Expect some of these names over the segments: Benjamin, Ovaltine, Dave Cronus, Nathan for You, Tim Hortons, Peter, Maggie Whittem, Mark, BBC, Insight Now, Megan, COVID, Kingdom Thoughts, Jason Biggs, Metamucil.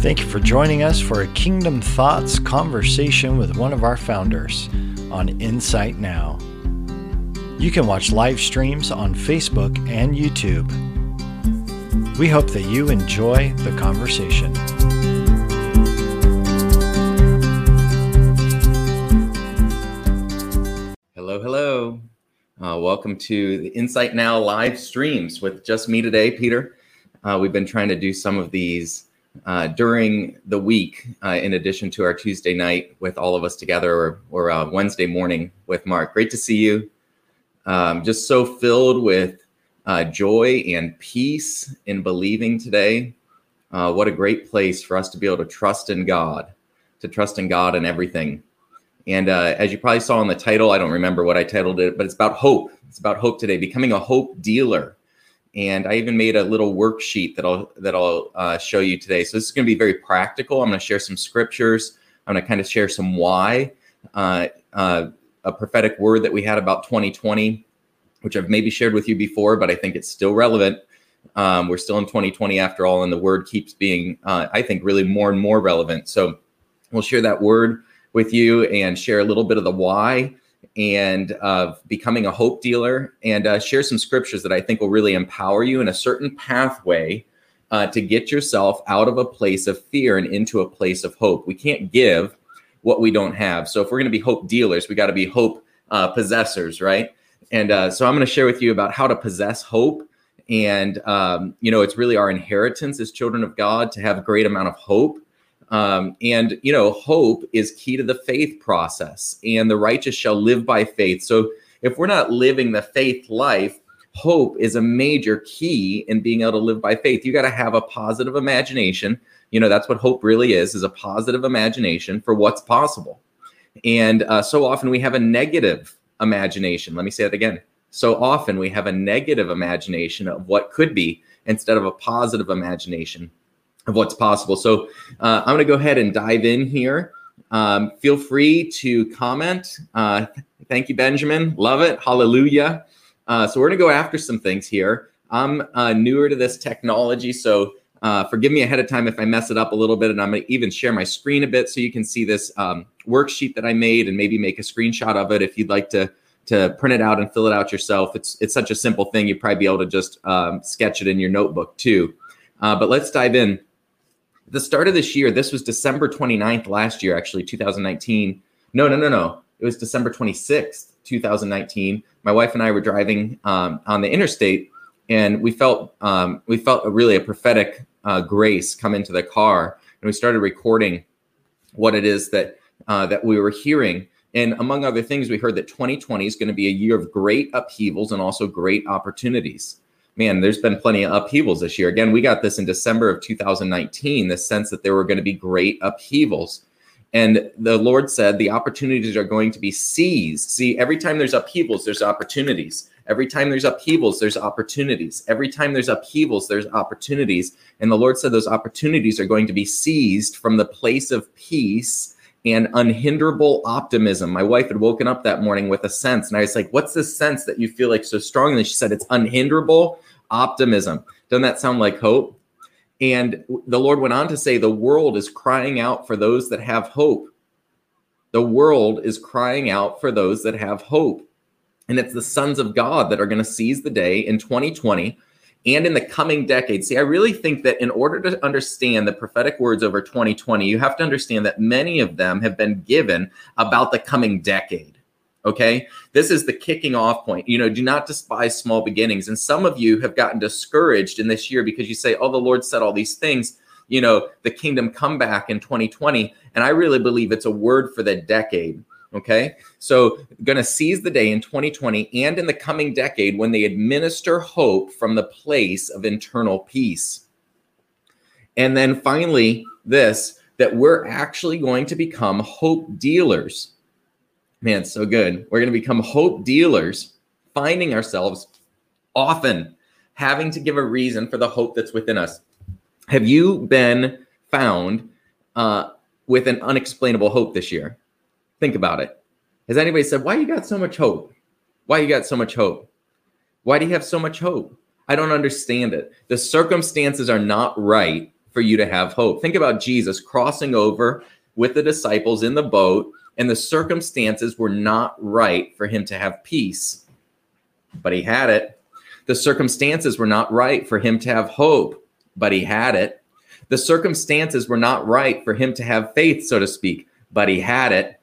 Thank you for joining us for a Kingdom Thoughts conversation with one of our founders on Insight Now. You can watch live streams on Facebook and YouTube. We hope that you enjoy the conversation. Hello. Welcome to the Insight Now live streams with just me today, Peter. We've been trying to do some of these during the week, in addition to our Tuesday night with all of us together, or Wednesday morning with Mark. Great to see you. Just so filled with joy and peace in believing today. What a great place for us to be able to trust in God in everything. And as you probably saw in the title, I don't remember what I titled it, but it's about hope. It's about hope today, becoming a hope dealer. And I even made a little worksheet that I'll show you today. So this is going to be very practical. I'm going to share some scriptures. I'm going to kind of share some why, a prophetic word that we had about 2020, which I've maybe shared with you before, but I think it's still relevant. We're still in 2020 after all, and the word keeps being, I think, really more and more relevant. So we'll share that word with you and share a little bit of the why and of becoming a hope dealer, and share some scriptures that I think will really empower you in a certain pathway to get yourself out of a place of fear and into a place of hope. We can't give what we don't have. So if we're going to be hope dealers, we got to be hope possessors, right? And so I'm going to share with you about how to possess hope. And, it's really our inheritance as children of God to have a great amount of hope. Hope is key to the faith process, and the righteous shall live by faith. So if we're not living the faith life, hope is a major key in being able to live by faith. You got to have a positive imagination. That's what hope really is a positive imagination for what's possible. And so often we have a negative imagination. Let me say that again. So often we have a negative imagination of what could be instead of a positive imagination of what's possible. So I'm going to go ahead and dive in here. Feel free to comment. Thank you, Benjamin. Love it. Hallelujah. So we're going to go after some things here. I'm newer to this technology, so forgive me ahead of time if I mess it up a little bit, and I'm going to even share my screen a bit so you can see this worksheet that I made, and maybe make a screenshot of it if you'd like to print it out and fill it out yourself. It's such a simple thing. You'd probably be able to just sketch it in your notebook too. But let's dive in. The start of this year, this was December 29th last year, actually, 2019. No. It was December 26th, 2019. My wife and I were driving on the interstate, and we felt really a prophetic grace come into the car, and we started recording what it is that we were hearing. And among other things, we heard that 2020 is going to be a year of great upheavals and also great opportunities. Man, there's been plenty of upheavals this year. Again, we got this in December of 2019, the sense that there were going to be great upheavals. And the Lord said the opportunities are going to be seized. See, every time there's upheavals, there's opportunities. Every time there's upheavals, there's opportunities. Every time there's upheavals, there's opportunities. And the Lord said those opportunities are going to be seized from the place of peace and unhinderable optimism. My wife had woken up that morning with a sense, and I was like, what's this sense that you feel like so strongly? She said, it's unhinderable optimism. Doesn't that sound like hope? And the Lord went on to say, the world is crying out for those that have hope. The world is crying out for those that have hope. And it's the sons of God that are going to seize the day in 2020 and in the coming decade. See, I really think that in order to understand the prophetic words over 2020, you have to understand that many of them have been given about the coming decade. Okay, this is the kicking off point. Do not despise small beginnings. And some of you have gotten discouraged in this year because you say, the Lord said all these things, the kingdom comeback in 2020. And I really believe it's a word for the decade. Okay, so going to seize the day in 2020 and in the coming decade when they administer hope from the place of internal peace. And then finally, that we're actually going to become hope dealers. Man, so good. We're going to become hope dealers, finding ourselves often having to give a reason for the hope that's within us. Have you been found with an unexplainable hope this year? Think about it. Has anybody said, why you got so much hope? Why you got so much hope? Why do you have so much hope? I don't understand it. The circumstances are not right for you to have hope. Think about Jesus crossing over with the disciples in the boat, and the circumstances were not right for him to have peace, but he had it. The circumstances were not right for him to have hope, but he had it. The circumstances were not right for him to have faith, so to speak, but he had it.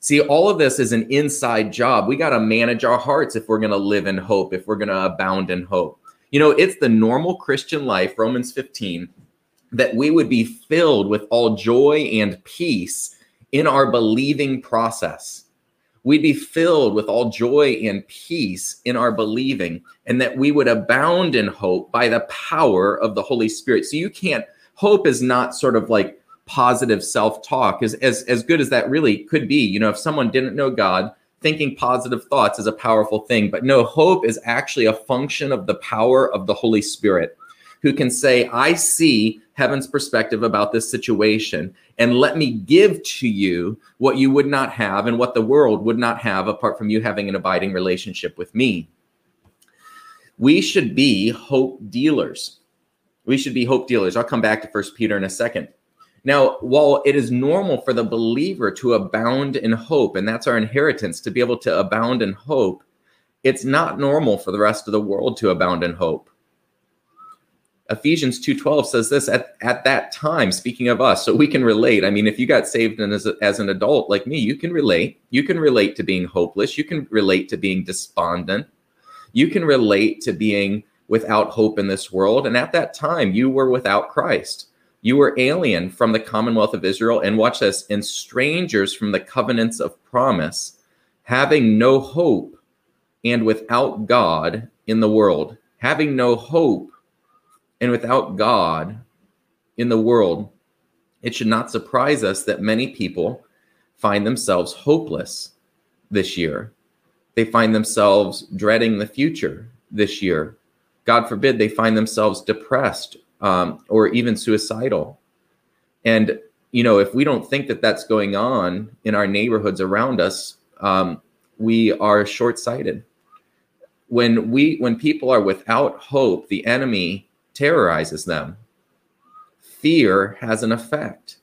See, all of this is an inside job. We got to manage our hearts if we're going to live in hope, if we're going to abound in hope. You know, it's the normal Christian life, Romans 15, that we would be filled with all joy and peace in our believing process. We'd be filled with all joy and peace in our believing, and that we would abound in hope by the power of the Holy Spirit. So you can't, hope is not sort of like positive self-talk, as good as that really could be. You know, if someone didn't know God, thinking positive thoughts is a powerful thing. But no, hope is actually a function of the power of the Holy Spirit, who can say, I see heaven's perspective about this situation, and let me give to you what you would not have and what the world would not have apart from you having an abiding relationship with me. We should be hope dealers. We should be hope dealers. I'll come back to 1 Peter in a second. Now, while it is normal for the believer to abound in hope, and that's our inheritance, to be able to abound in hope, it's not normal for the rest of the world to abound in hope. Ephesians 2:12 says this, at that time, speaking of us, so we can relate. I mean, if you got saved and as an adult like me, you can relate. You can relate to being hopeless. You can relate to being despondent. You can relate to being without hope in this world. And at that time, you were without Christ. You were alien from the commonwealth of Israel, and watch this, and strangers from the covenants of promise, having no hope and without God in the world. Having no hope and without God in the world. It should not surprise us that many people find themselves hopeless this year. They find themselves dreading the future this year. God forbid they find themselves depressed, or even suicidal. And, you know, if we don't think that that's going on in our neighborhoods around us, we are short-sighted. When people are without hope, the enemy terrorizes them. Fear has an effect.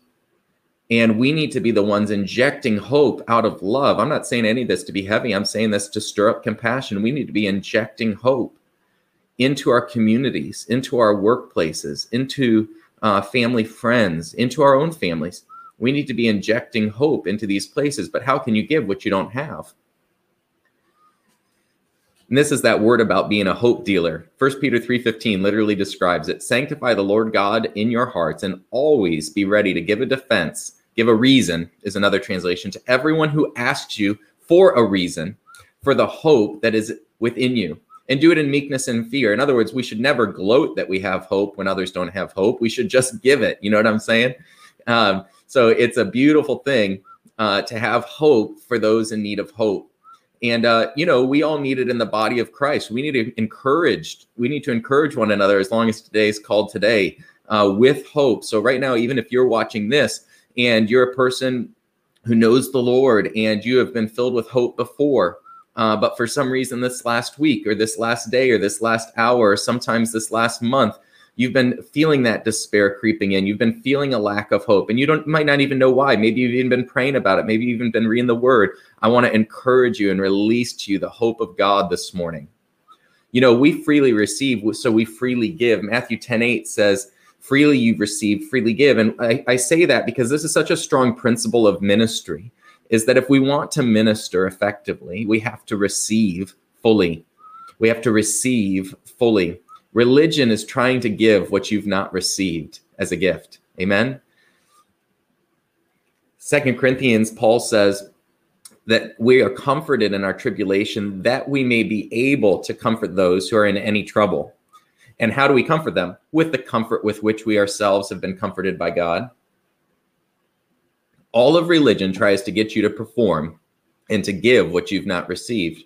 And we need to be the ones injecting hope out of love. I'm not saying any of this to be heavy. I'm saying this to stir up compassion. We need to be injecting hope into our communities, into our workplaces, into family friends, into our own families. We need to be injecting hope into these places, but how can you give what you don't have? And this is that word about being a hope dealer. 1 Peter 3:15 literally describes it. Sanctify the Lord God in your hearts, and always be ready to give a defense. Give a reason is another translation, to everyone who asks you for a reason for the hope that is within you. And do it in meekness and fear. In other words, we should never gloat that we have hope when others don't have hope. We should just give it. You know what I'm saying? So it's a beautiful thing to have hope for those in need of hope. And, you know, we all need it in the body of Christ. We need to encourage. We need to encourage one another as long as today's called today with hope. So right now, even if you're watching this and you're a person who knows the Lord and you have been filled with hope before, but for some reason this last week or this last day or this last hour, or sometimes this last month, you've been feeling that despair creeping in. You've been feeling a lack of hope, and you might not even know why. Maybe you've even been praying about it. Maybe you've even been reading the word. I want to encourage you and release to you the hope of God this morning. You know, we freely receive, so we freely give. Matthew 10:8 says, freely you've received, freely give. And I say that because this is such a strong principle of ministry, is that if we want to minister effectively, we have to receive fully. We have to receive fully. Religion is trying to give what you've not received as a gift. Amen? 2 Corinthians, Paul says that we are comforted in our tribulation, that we may be able to comfort those who are in any trouble. And how do we comfort them? With the comfort with which we ourselves have been comforted by God. All of religion tries to get you to perform and to give what you've not received.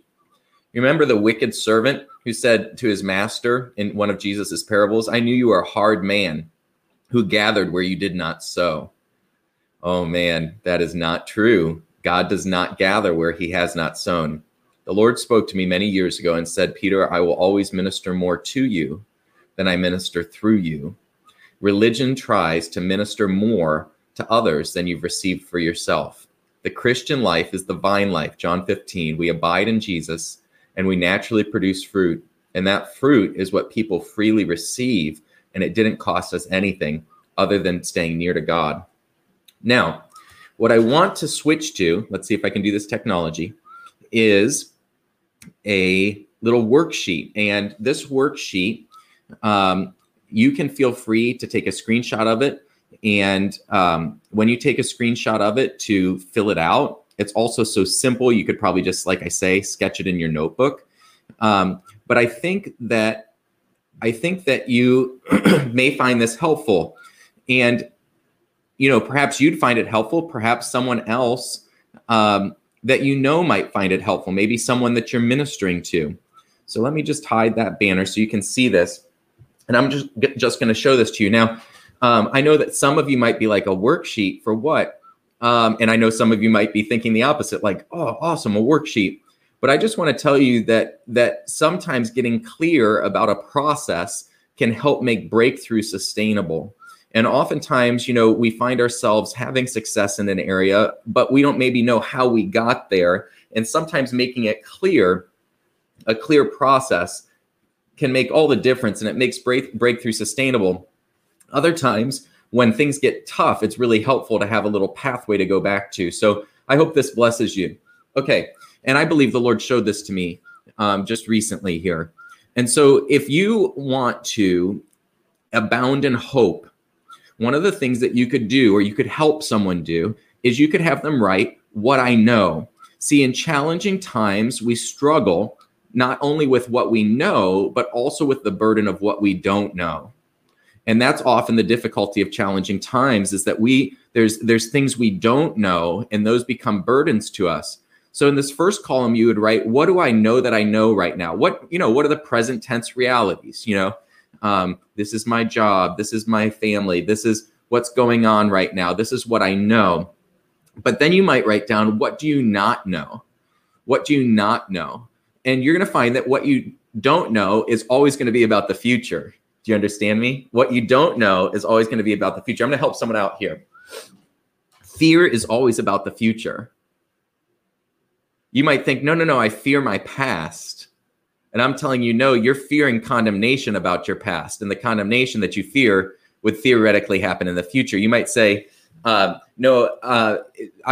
You remember the wicked servant who said to his master in one of Jesus's parables, I knew you were a hard man who gathered where you did not sow. Oh man, that is not true. God does not gather where he has not sown. The Lord spoke to me many years ago and said, Peter, I will always minister more to you than I minister through you. Religion tries to minister more to others than you've received for yourself. The Christian life is the vine life, John 15. We abide in Jesus and we naturally produce fruit. And that fruit is what people freely receive. And it didn't cost us anything other than staying near to God. Now, what I want to switch to, let's see if I can do this technology, is a little worksheet. And this worksheet, you can feel free to take a screenshot of it. And when you take a screenshot of it to fill it out, it's also so simple. You could probably just, like I say, sketch it in your notebook. But I think that you may find this helpful. And, you know, perhaps you'd find it helpful. Perhaps someone else that you know might find it helpful. Maybe someone that you're ministering to. So let me just hide that banner so you can see this. And I'm just going to show this to you. Now, I know that some of you might be like, a worksheet for what? And I know some of you might be thinking the opposite, like, oh, awesome, a worksheet. But I just want to tell you that sometimes getting clear about a process can help make breakthrough sustainable. And oftentimes, you know, we find ourselves having success in an area, but we don't maybe know how we got there. And sometimes making it clear, a clear process can make all the difference, and it makes breakthrough sustainable. Other times, when things get tough, it's really helpful to have a little pathway to go back to. So I hope this blesses you. Okay. And I believe the Lord showed this to me just recently here. And so if you want to abound in hope, one of the things that you could do, or you could help someone do, is you could have them write, "What I know." See, in challenging times, we struggle not only with what we know, but also with the burden of what we don't know. And that's often the difficulty of challenging times, is that there's things we don't know, and those become burdens to us. So in this first column, you would write, what do I know that I know right now? What are the present tense realities? You know, this is my job. This is my family. This is what's going on right now. This is what I know. But then you might write down, what do you not know? What do you not know? And you're going to find that what you don't know is always going to be about the future. Do you understand me? What you don't know is always going to be about the future. I'm going to help someone out here. Fear is always about the future. You might think, no, I fear my past. And I'm telling you, no, you're fearing condemnation about your past. And the condemnation that you fear would theoretically happen in the future. You might say, I'm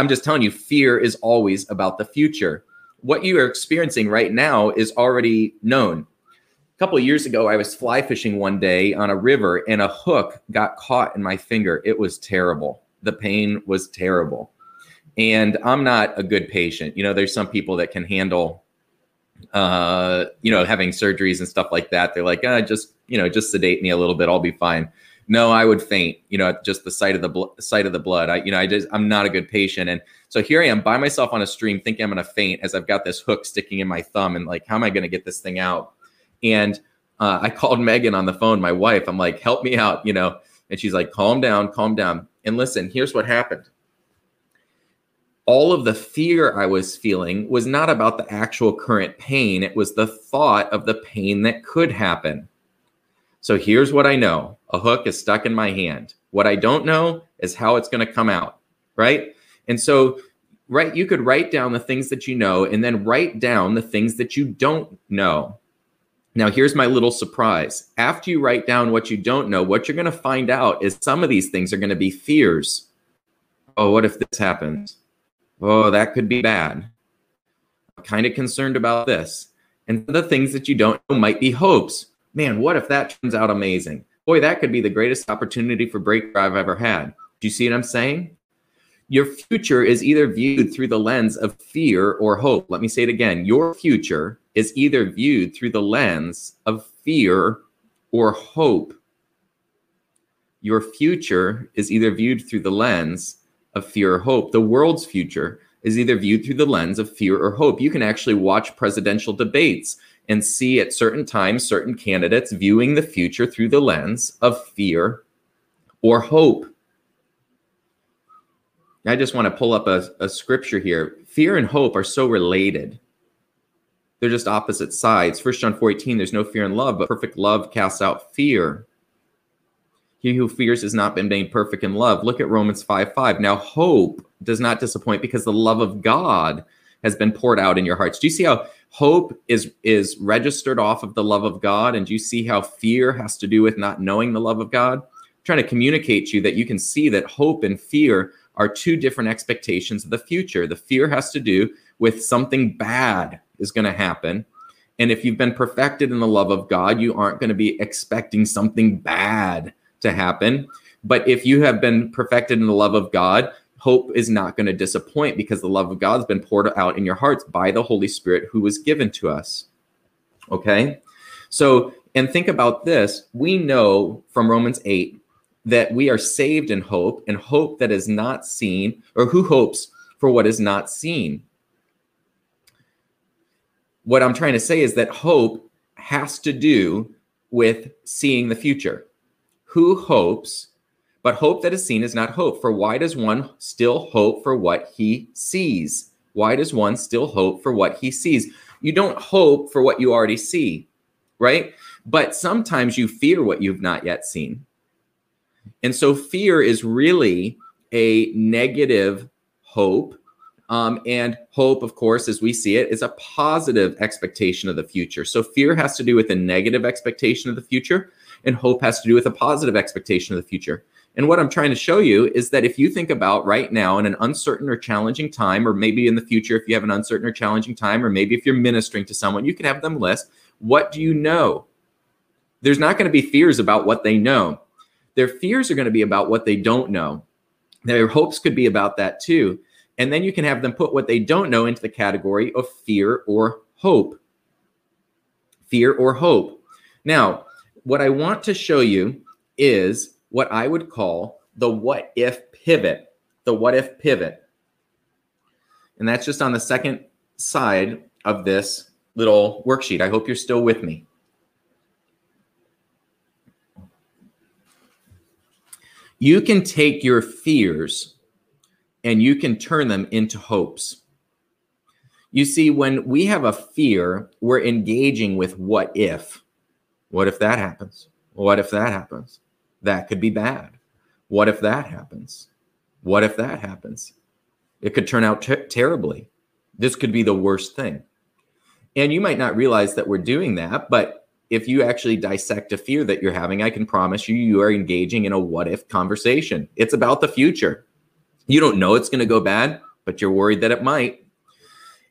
just telling you, fear is always about the future. What you are experiencing right now is already known. A couple of years ago, I was fly fishing one day on a river, and a hook got caught in my finger. It was terrible. The pain was terrible. And I'm not a good patient. You know, there's some people that can handle, having surgeries and stuff like that. They're like, just sedate me a little bit. I'll be fine. No, I would faint, at just the sight of the blood. I'm not a good patient. And so here I am by myself on a stream thinking I'm going to faint as I've got this hook sticking in my thumb, and like, how am I going to get this thing out? And I called Megan on the phone, my wife. I'm like, help me out, and she's like, calm down. And listen, here's what happened. All of the fear I was feeling was not about the actual current pain. It was the thought of the pain that could happen. So here's what I know. A hook is stuck in my hand. What I don't know is how it's going to come out, right? And so, right, you could write down the things that you know, and then write down the things that you don't know. Now, here's my little surprise. After you write down what you don't know, what you're going to find out is some of these things are going to be fears. Oh, what if this happens? Oh, that could be bad. I'm kind of concerned about this. And the things that you don't know might be hopes. Man, what if that turns out amazing? Boy, that could be the greatest opportunity for breakthrough I've ever had. Do you see what I'm saying? Your future is either viewed through the lens of fear or hope. Let me say it again. Your future is either viewed through the lens of fear or hope. Your future is either viewed through the lens of fear or hope. The world's future is either viewed through the lens of fear or hope. You can actually watch presidential debates and see at certain times, certain candidates viewing the future through the lens of fear or hope. I just want to pull up a scripture here. Fear and hope are so related. They're just opposite sides. 1 John 4:18, there's no fear in love, but perfect love casts out fear. He who fears has not been made perfect in love. Look at Romans 5:5. Now hope does not disappoint because the love of God has been poured out in your hearts. Do you see how hope is registered off of the love of God? And do you see how fear has to do with not knowing the love of God? I'm trying to communicate to you that you can see that hope and fear are two different expectations of the future. The fear has to do with something bad is going to happen. And if you've been perfected in the love of God, you aren't going to be expecting something bad to happen. But if you have been perfected in the love of God, hope is not going to disappoint because the love of God has been poured out in your hearts by the Holy Spirit who was given to us. Okay? So, and think about this. We know from Romans 8 that we are saved in hope, and hope that is not seen, or who hopes for what is not seen. What I'm trying to say is that hope has to do with seeing the future. Who hopes? But hope that is seen is not hope. For why does one still hope for what he sees? Why does one still hope for what he sees? You don't hope for what you already see, right? But sometimes you fear what you've not yet seen. And so fear is really a negative hope. And hope, of course, as we see it, is a positive expectation of the future. So fear has to do with a negative expectation of the future, and hope has to do with a positive expectation of the future. And what I'm trying to show you is that if you think about right now in an uncertain or challenging time, or maybe in the future, if you have an uncertain or challenging time, or maybe if you're ministering to someone, you can have them list, what do you know? There's not going to be fears about what they know. Their fears are going to be about what they don't know. Their hopes could be about that too. And then you can have them put what they don't know into the category of fear or hope. Fear or hope. Now, what I want to show you is what I would call the what if pivot, the what if pivot. And that's just on the second side of this little worksheet. I hope you're still with me. You can take your fears and you can turn them into hopes. You see, when we have a fear, we're engaging with what if. What if that happens? What if that happens? That could be bad. What if that happens? What if that happens? It could turn out terribly. This could be the worst thing. And you might not realize that we're doing that, but if you actually dissect a fear that you're having, I can promise you, you are engaging in a what if conversation. It's about the future. You don't know it's going to go bad, but you're worried that it might.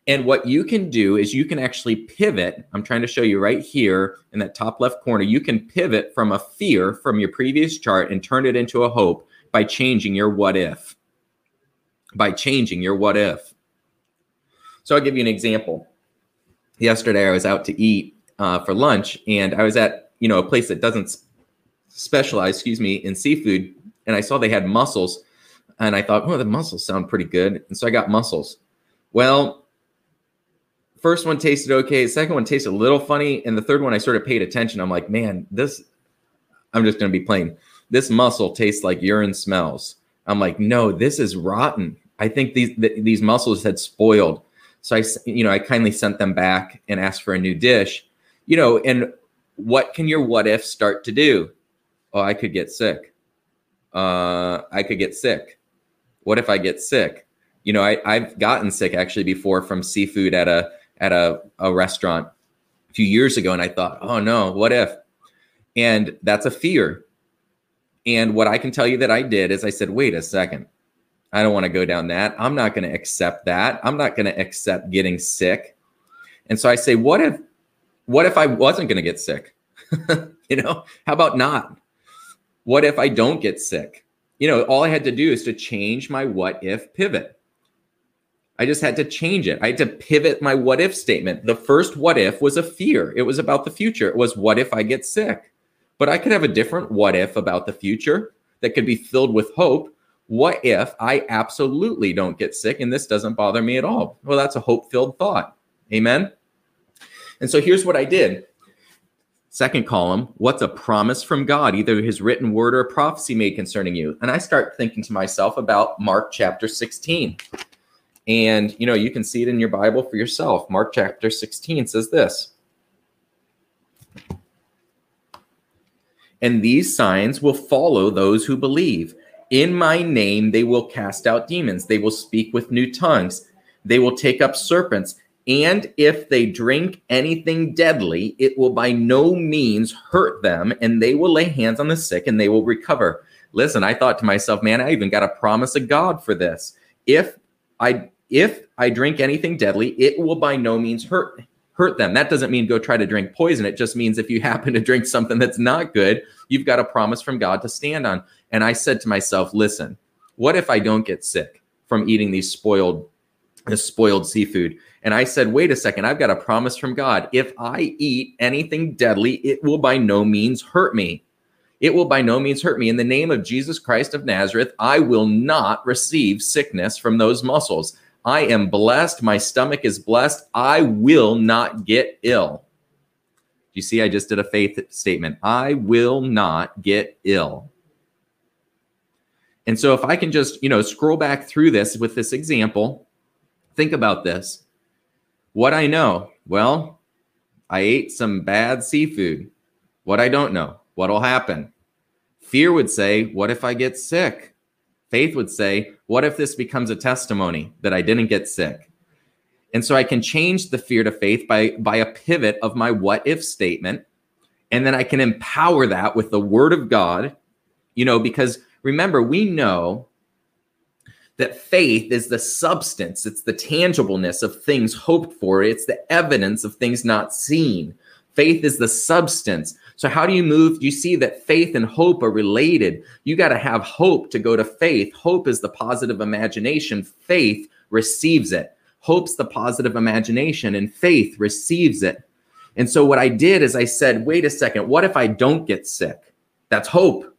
And what you can do is you can actually pivot. I'm trying to show you right here in that top left corner. You can pivot from a fear from your previous chart and turn it into a hope by changing your what if. By changing your what if. So I'll give you an example. Yesterday, I was out to eat for lunch, and I was at a place that doesn't specialize, in seafood. And I saw they had mussels, and I thought, oh, the mussels sound pretty good. And so I got mussels. Well, first one tasted okay. The second one tasted a little funny. And the third one, I sort of paid attention. I'm like, man, I'm just going to be plain. This mussel tastes like urine smells. I'm like, no, this is rotten. I think these mussels had spoiled. So I kindly sent them back and asked for a new dish, and what can your what if start to do? Oh, I could get sick. What if I get sick? I've gotten sick actually before from seafood at a restaurant a few years ago. And I thought, oh no, what if? And that's a fear. And what I can tell you that I did is I said, wait a second. I don't want to go down that. I'm not going to accept that. I'm not going to accept getting sick. And so I say, what if I wasn't going to get sick? How about not? What if I don't get sick? All I had to do is to change my what if pivot. I just had to change it. I had to pivot my what if statement. The first what if was a fear. It was about the future. It was what if I get sick? But I could have a different what if about the future that could be filled with hope. What if I absolutely don't get sick and this doesn't bother me at all? Well, that's a hope-filled thought. Amen? And so here's what I did. Second column, what's a promise from God, either his written word or a prophecy made concerning you? And I start thinking to myself about Mark chapter 16. And, you can see it in your Bible for yourself. Mark chapter 16 says this. And these signs will follow those who believe. In my name, they will cast out demons. They will speak with new tongues. They will take up serpents. And if they drink anything deadly, it will by no means hurt them. And they will lay hands on the sick and they will recover. Listen, I thought to myself, man, I even got a promise of God for this. If I drink anything deadly, it will by no means hurt them. That doesn't mean go try to drink poison. It just means if you happen to drink something that's not good, you've got a promise from God to stand on. And I said to myself, listen, what if I don't get sick from eating these spoiled seafood? And I said, wait a second, I've got a promise from God. If I eat anything deadly, it will by no means hurt me. It will by no means hurt me. In the name of Jesus Christ of Nazareth, I will not receive sickness from those muscles. I am blessed. My stomach is blessed. I will not get ill. You see, I just did a faith statement. I will not get ill. And so if I can just, scroll back through this with this example, think about this. What I know, well, I ate some bad seafood. What I don't know, what'll happen? Fear would say, what if I get sick? Faith would say, what if this becomes a testimony that I didn't get sick? And so I can change the fear to faith by a pivot of my what if statement. And then I can empower that with the word of God, because remember, we know that faith is the substance. It's the tangibleness of things hoped for. It's the evidence of things not seen. Faith is the substance. So how do you move? You see that faith and hope are related. You got to have hope to go to faith. Hope is the positive imagination. Faith receives it. Hope's the positive imagination and faith receives it. And so what I did is I said, wait a second, what if I don't get sick? That's hope.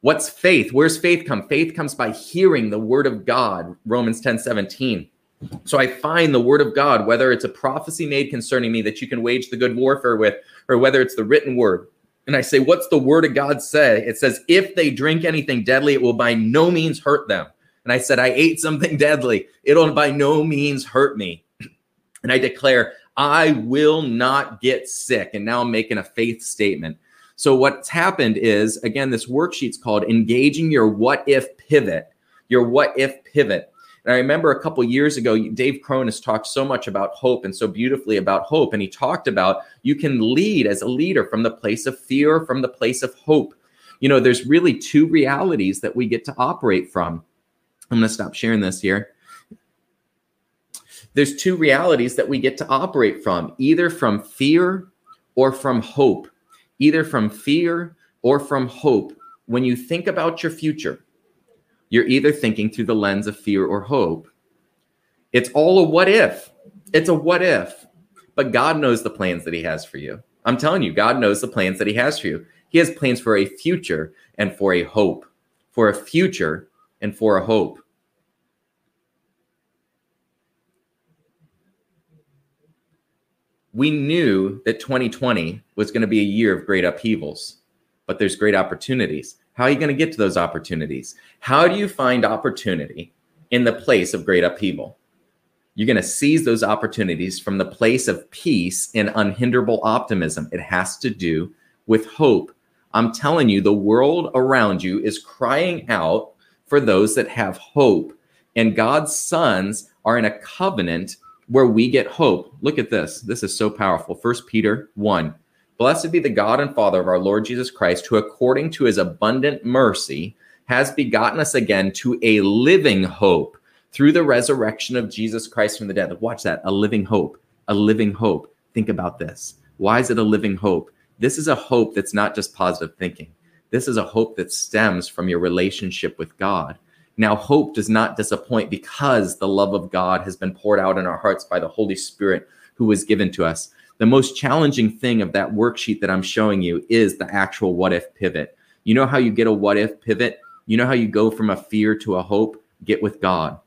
What's faith? Where's faith come? Faith comes by hearing the word of God, Romans 10:17. So I find the word of God, whether it's a prophecy made concerning me that you can wage the good warfare with, or whether it's the written word. And I say, what's the word of God say? It says, if they drink anything deadly, it will by no means hurt them. And I said, I ate something deadly. It'll by no means hurt me. And I declare, I will not get sick. And now I'm making a faith statement. So what's happened is, again, this worksheet's called Engaging Your What If Pivot, your What If Pivot. And I remember a couple years ago, Dave Cronus talked so much about hope and so beautifully about hope. And he talked about you can lead as a leader from the place of fear, from the place of hope. There's really two realities that we get to operate from. I'm going to stop sharing this here. There's two realities that we get to operate from, either from fear or from hope, either from fear or from hope. When you think about your future, you're either thinking through the lens of fear or hope. It's all a what if. It's a what if. But God knows the plans that he has for you. I'm telling you, God knows the plans that he has for you. He has plans for a future and for a hope. For a future and for a hope. We knew that 2020 was going to be a year of great upheavals, but there's great opportunities. How are you going to get to those opportunities? How do you find opportunity in the place of great upheaval? You're going to seize those opportunities from the place of peace and unhinderable optimism. It has to do with hope. I'm telling you, the world around you is crying out for those that have hope. And God's sons are in a covenant where we get hope. Look at this. This is so powerful. 1 Peter 1. Blessed be the God and Father of our Lord Jesus Christ, who according to his abundant mercy has begotten us again to a living hope through the resurrection of Jesus Christ from the dead. Watch that, a living hope, a living hope. Think about this. Why is it a living hope? This is a hope that's not just positive thinking. This is a hope that stems from your relationship with God. Now, hope does not disappoint because the love of God has been poured out in our hearts by the Holy Spirit who was given to us. The most challenging thing of that worksheet that I'm showing you is the actual what if pivot. You know how you get a what if pivot? You know how you go from a fear to a hope? Get with God.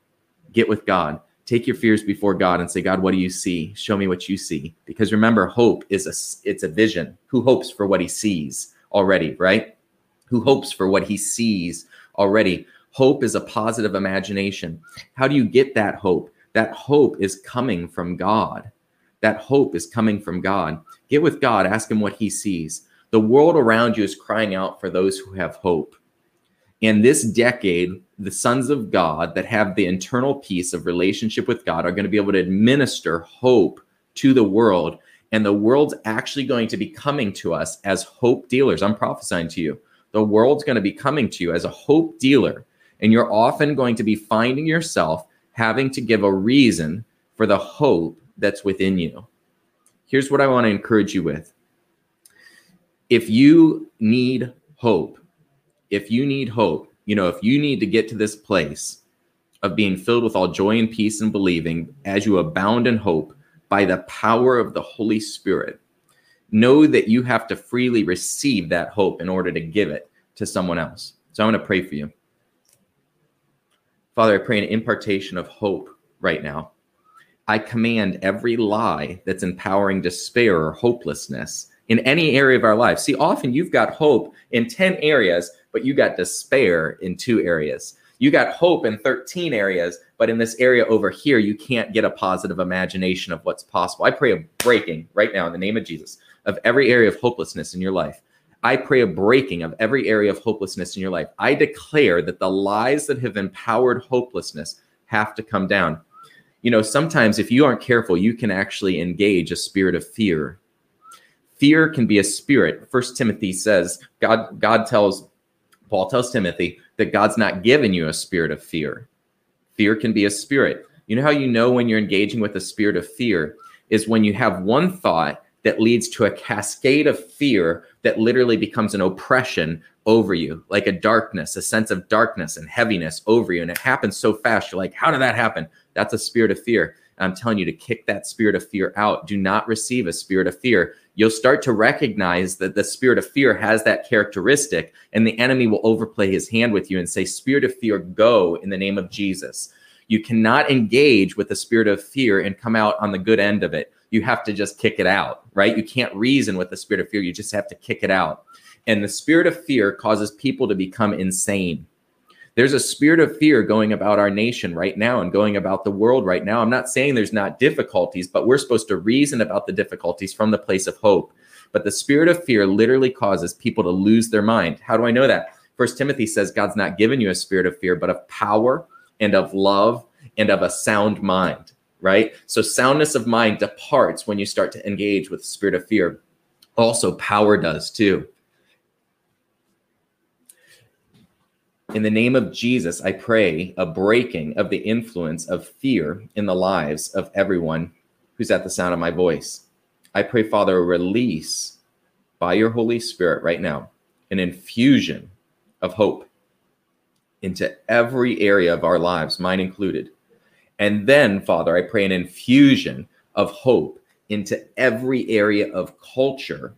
Get with God. Take your fears before God and say, God, what do you see? Show me what you see. Because remember, hope is it's a vision. Who hopes for what he sees already, right? Who hopes for what he sees already? Hope is a positive imagination. How do you get that hope? That hope is coming from God. That hope is coming from God. Get with God. Ask him what he sees. The world around you is crying out for those who have hope. In this decade, the sons of God that have the internal peace of relationship with God are going to be able to administer hope to the world. And the world's actually going to be coming to us as hope dealers. I'm prophesying to you. The world's going to be coming to you as a hope dealer. And you're often going to be finding yourself having to give a reason for the hope that's within you. Here's what I want to encourage you with. If you need hope, if you need to get to this place of being filled with all joy and peace and believing as you abound in hope by the power of the Holy Spirit, know that you have to freely receive that hope in order to give it to someone else. So I'm going to pray for you. Father, I pray an impartation of hope right now. I command every lie that's empowering despair or hopelessness in any area of our lives. See, often you've got hope in 10 areas, but you got despair in 2 areas. You got hope in 13 areas, but in this area over here, you can't get a positive imagination of what's possible. I pray a breaking right now in the name of Jesus of every area of hopelessness in your life. I pray a breaking of every area of hopelessness in your life. I declare that the lies that have empowered hopelessness have to come down. You know, sometimes if you aren't careful, you can actually engage a spirit of fear. Fear can be a spirit. 1 Timothy says, Paul tells Timothy that God's not given you a spirit of fear. Fear can be a spirit. You know how you know when you're engaging with a spirit of fear is when you have one thought that leads to a cascade of fear that literally becomes an oppression over you, like a darkness, a sense of darkness and heaviness over you. And it happens so fast. You're like, how did that happen? That's a spirit of fear. And I'm telling you to kick that spirit of fear out. Do not receive a spirit of fear. You'll start to recognize that the spirit of fear has that characteristic, and the enemy will overplay his hand with you and say, spirit of fear, go in the name of Jesus. You cannot engage with the spirit of fear and come out on the good end of it. You have to just kick it out, right? You can't reason with the spirit of fear. You just have to kick it out. And the spirit of fear causes people to become insane. There's a spirit of fear going about our nation right now and going about the world right now. I'm not saying there's not difficulties, but we're supposed to reason about the difficulties from the place of hope. But the spirit of fear literally causes people to lose their mind. How do I know that? 1 Timothy says, God's not given you a spirit of fear, but of power and of love and of a sound mind. Right? So soundness of mind departs when you start to engage with the spirit of fear. Also, power does too. In the name of Jesus, I pray a breaking of the influence of fear in the lives of everyone who's at the sound of my voice. I pray, Father, a release by your Holy Spirit right now, an infusion of hope into every area of our lives, mine included. And then, Father, I pray an infusion of hope into every area of culture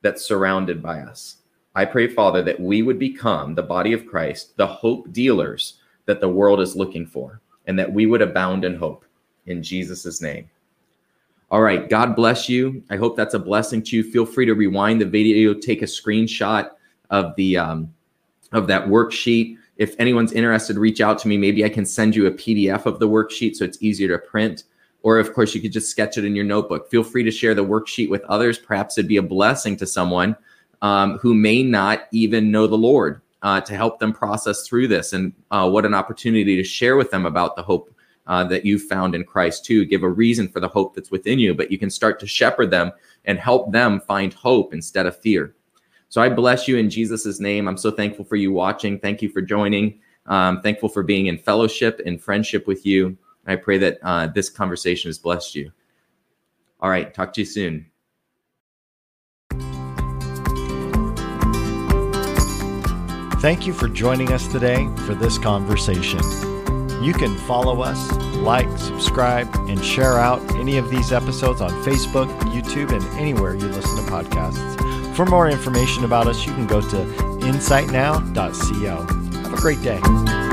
that's surrounded by us. I pray, Father, that we would become the body of Christ, the hope dealers that the world is looking for, and that we would abound in hope in Jesus' name. All right. God bless you. I hope that's a blessing to you. Feel free to rewind the video, take a screenshot of the of that worksheet. If anyone's interested, reach out to me. Maybe I can send you a PDF of the worksheet so it's easier to print. Or, of course, you could just sketch it in your notebook. Feel free to share the worksheet with others. Perhaps it'd be a blessing to someone who may not even know the Lord to help them process through this. And what an opportunity to share with them about the hope that you found in Christ, too. Give a reason for the hope that's within you. But you can start to shepherd them and help them find hope instead of fear. So I bless you in Jesus' name. I'm so thankful for you watching. Thank you for joining. I'm thankful for being in fellowship and friendship with you. I pray that this conversation has blessed you. All right. Talk to you soon. Thank you for joining us today for this conversation. You can follow us, like, subscribe, and share out any of these episodes on Facebook, YouTube, and anywhere you listen to podcasts. For more information about us, you can go to insightnow.co. Have a great day.